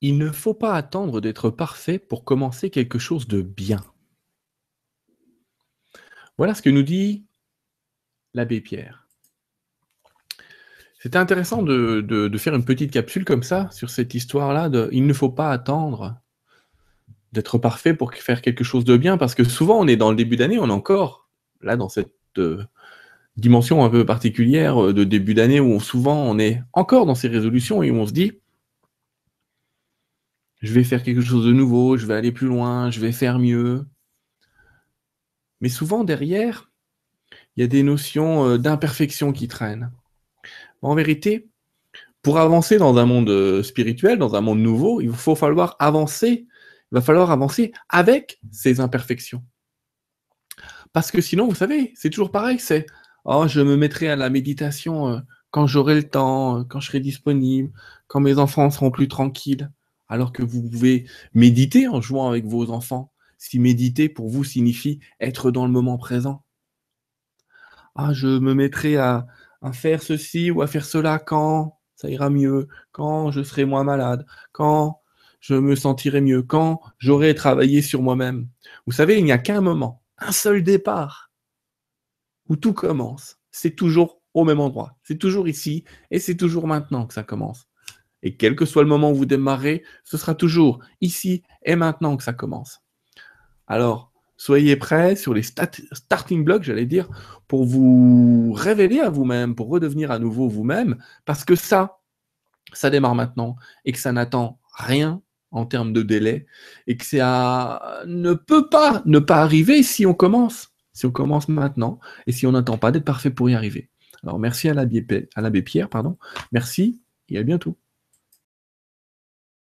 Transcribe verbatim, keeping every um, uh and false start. Il ne faut pas attendre d'être parfait pour commencer quelque chose de bien. Voilà ce que nous dit l'abbé Pierre. C'était intéressant de, de, de faire une petite capsule comme ça, sur cette histoire-là, de, il ne faut pas attendre d'être parfait pour faire quelque chose de bien, parce que souvent, on est dans le début d'année, on est encore là dans cette euh, dimension un peu particulière de début d'année, où on, souvent, on est encore dans ces résolutions et où on se dit, je vais faire quelque chose de nouveau, je vais aller plus loin, je vais faire mieux. Mais souvent, derrière, il y a des notions d'imperfection qui traînent. En vérité, pour avancer dans un monde spirituel, dans un monde nouveau, il faut falloir avancer, il va falloir avancer avec ces imperfections. Parce que sinon, vous savez, c'est toujours pareil, c'est « Oh, je me mettrai à la méditation quand j'aurai le temps, quand je serai disponible, quand mes enfants seront plus tranquilles. » Alors que vous pouvez méditer en jouant avec vos enfants. Si méditer, pour vous, signifie être dans le moment présent. Ah, je me mettrai à, à faire ceci ou à faire cela quand ça ira mieux, quand je serai moins malade, quand je me sentirai mieux, quand j'aurai travaillé sur moi-même. Vous savez, il n'y a qu'un moment, un seul départ, où tout commence. C'est toujours au même endroit. C'est toujours ici et c'est toujours maintenant que ça commence. Et quel que soit le moment où vous démarrez, ce sera toujours ici et maintenant que ça commence. Alors, soyez prêts sur les stat- starting blocks, j'allais dire, pour vous révéler à vous-même, pour redevenir à nouveau vous-même, parce que ça, ça démarre maintenant et que ça n'attend rien en termes de délai et que ça ne peut pas ne pas arriver si on commence, si on commence maintenant et si on n'attend pas d'être parfait pour y arriver. Alors, merci à l'abbé Pierre, pardon. Merci et à bientôt.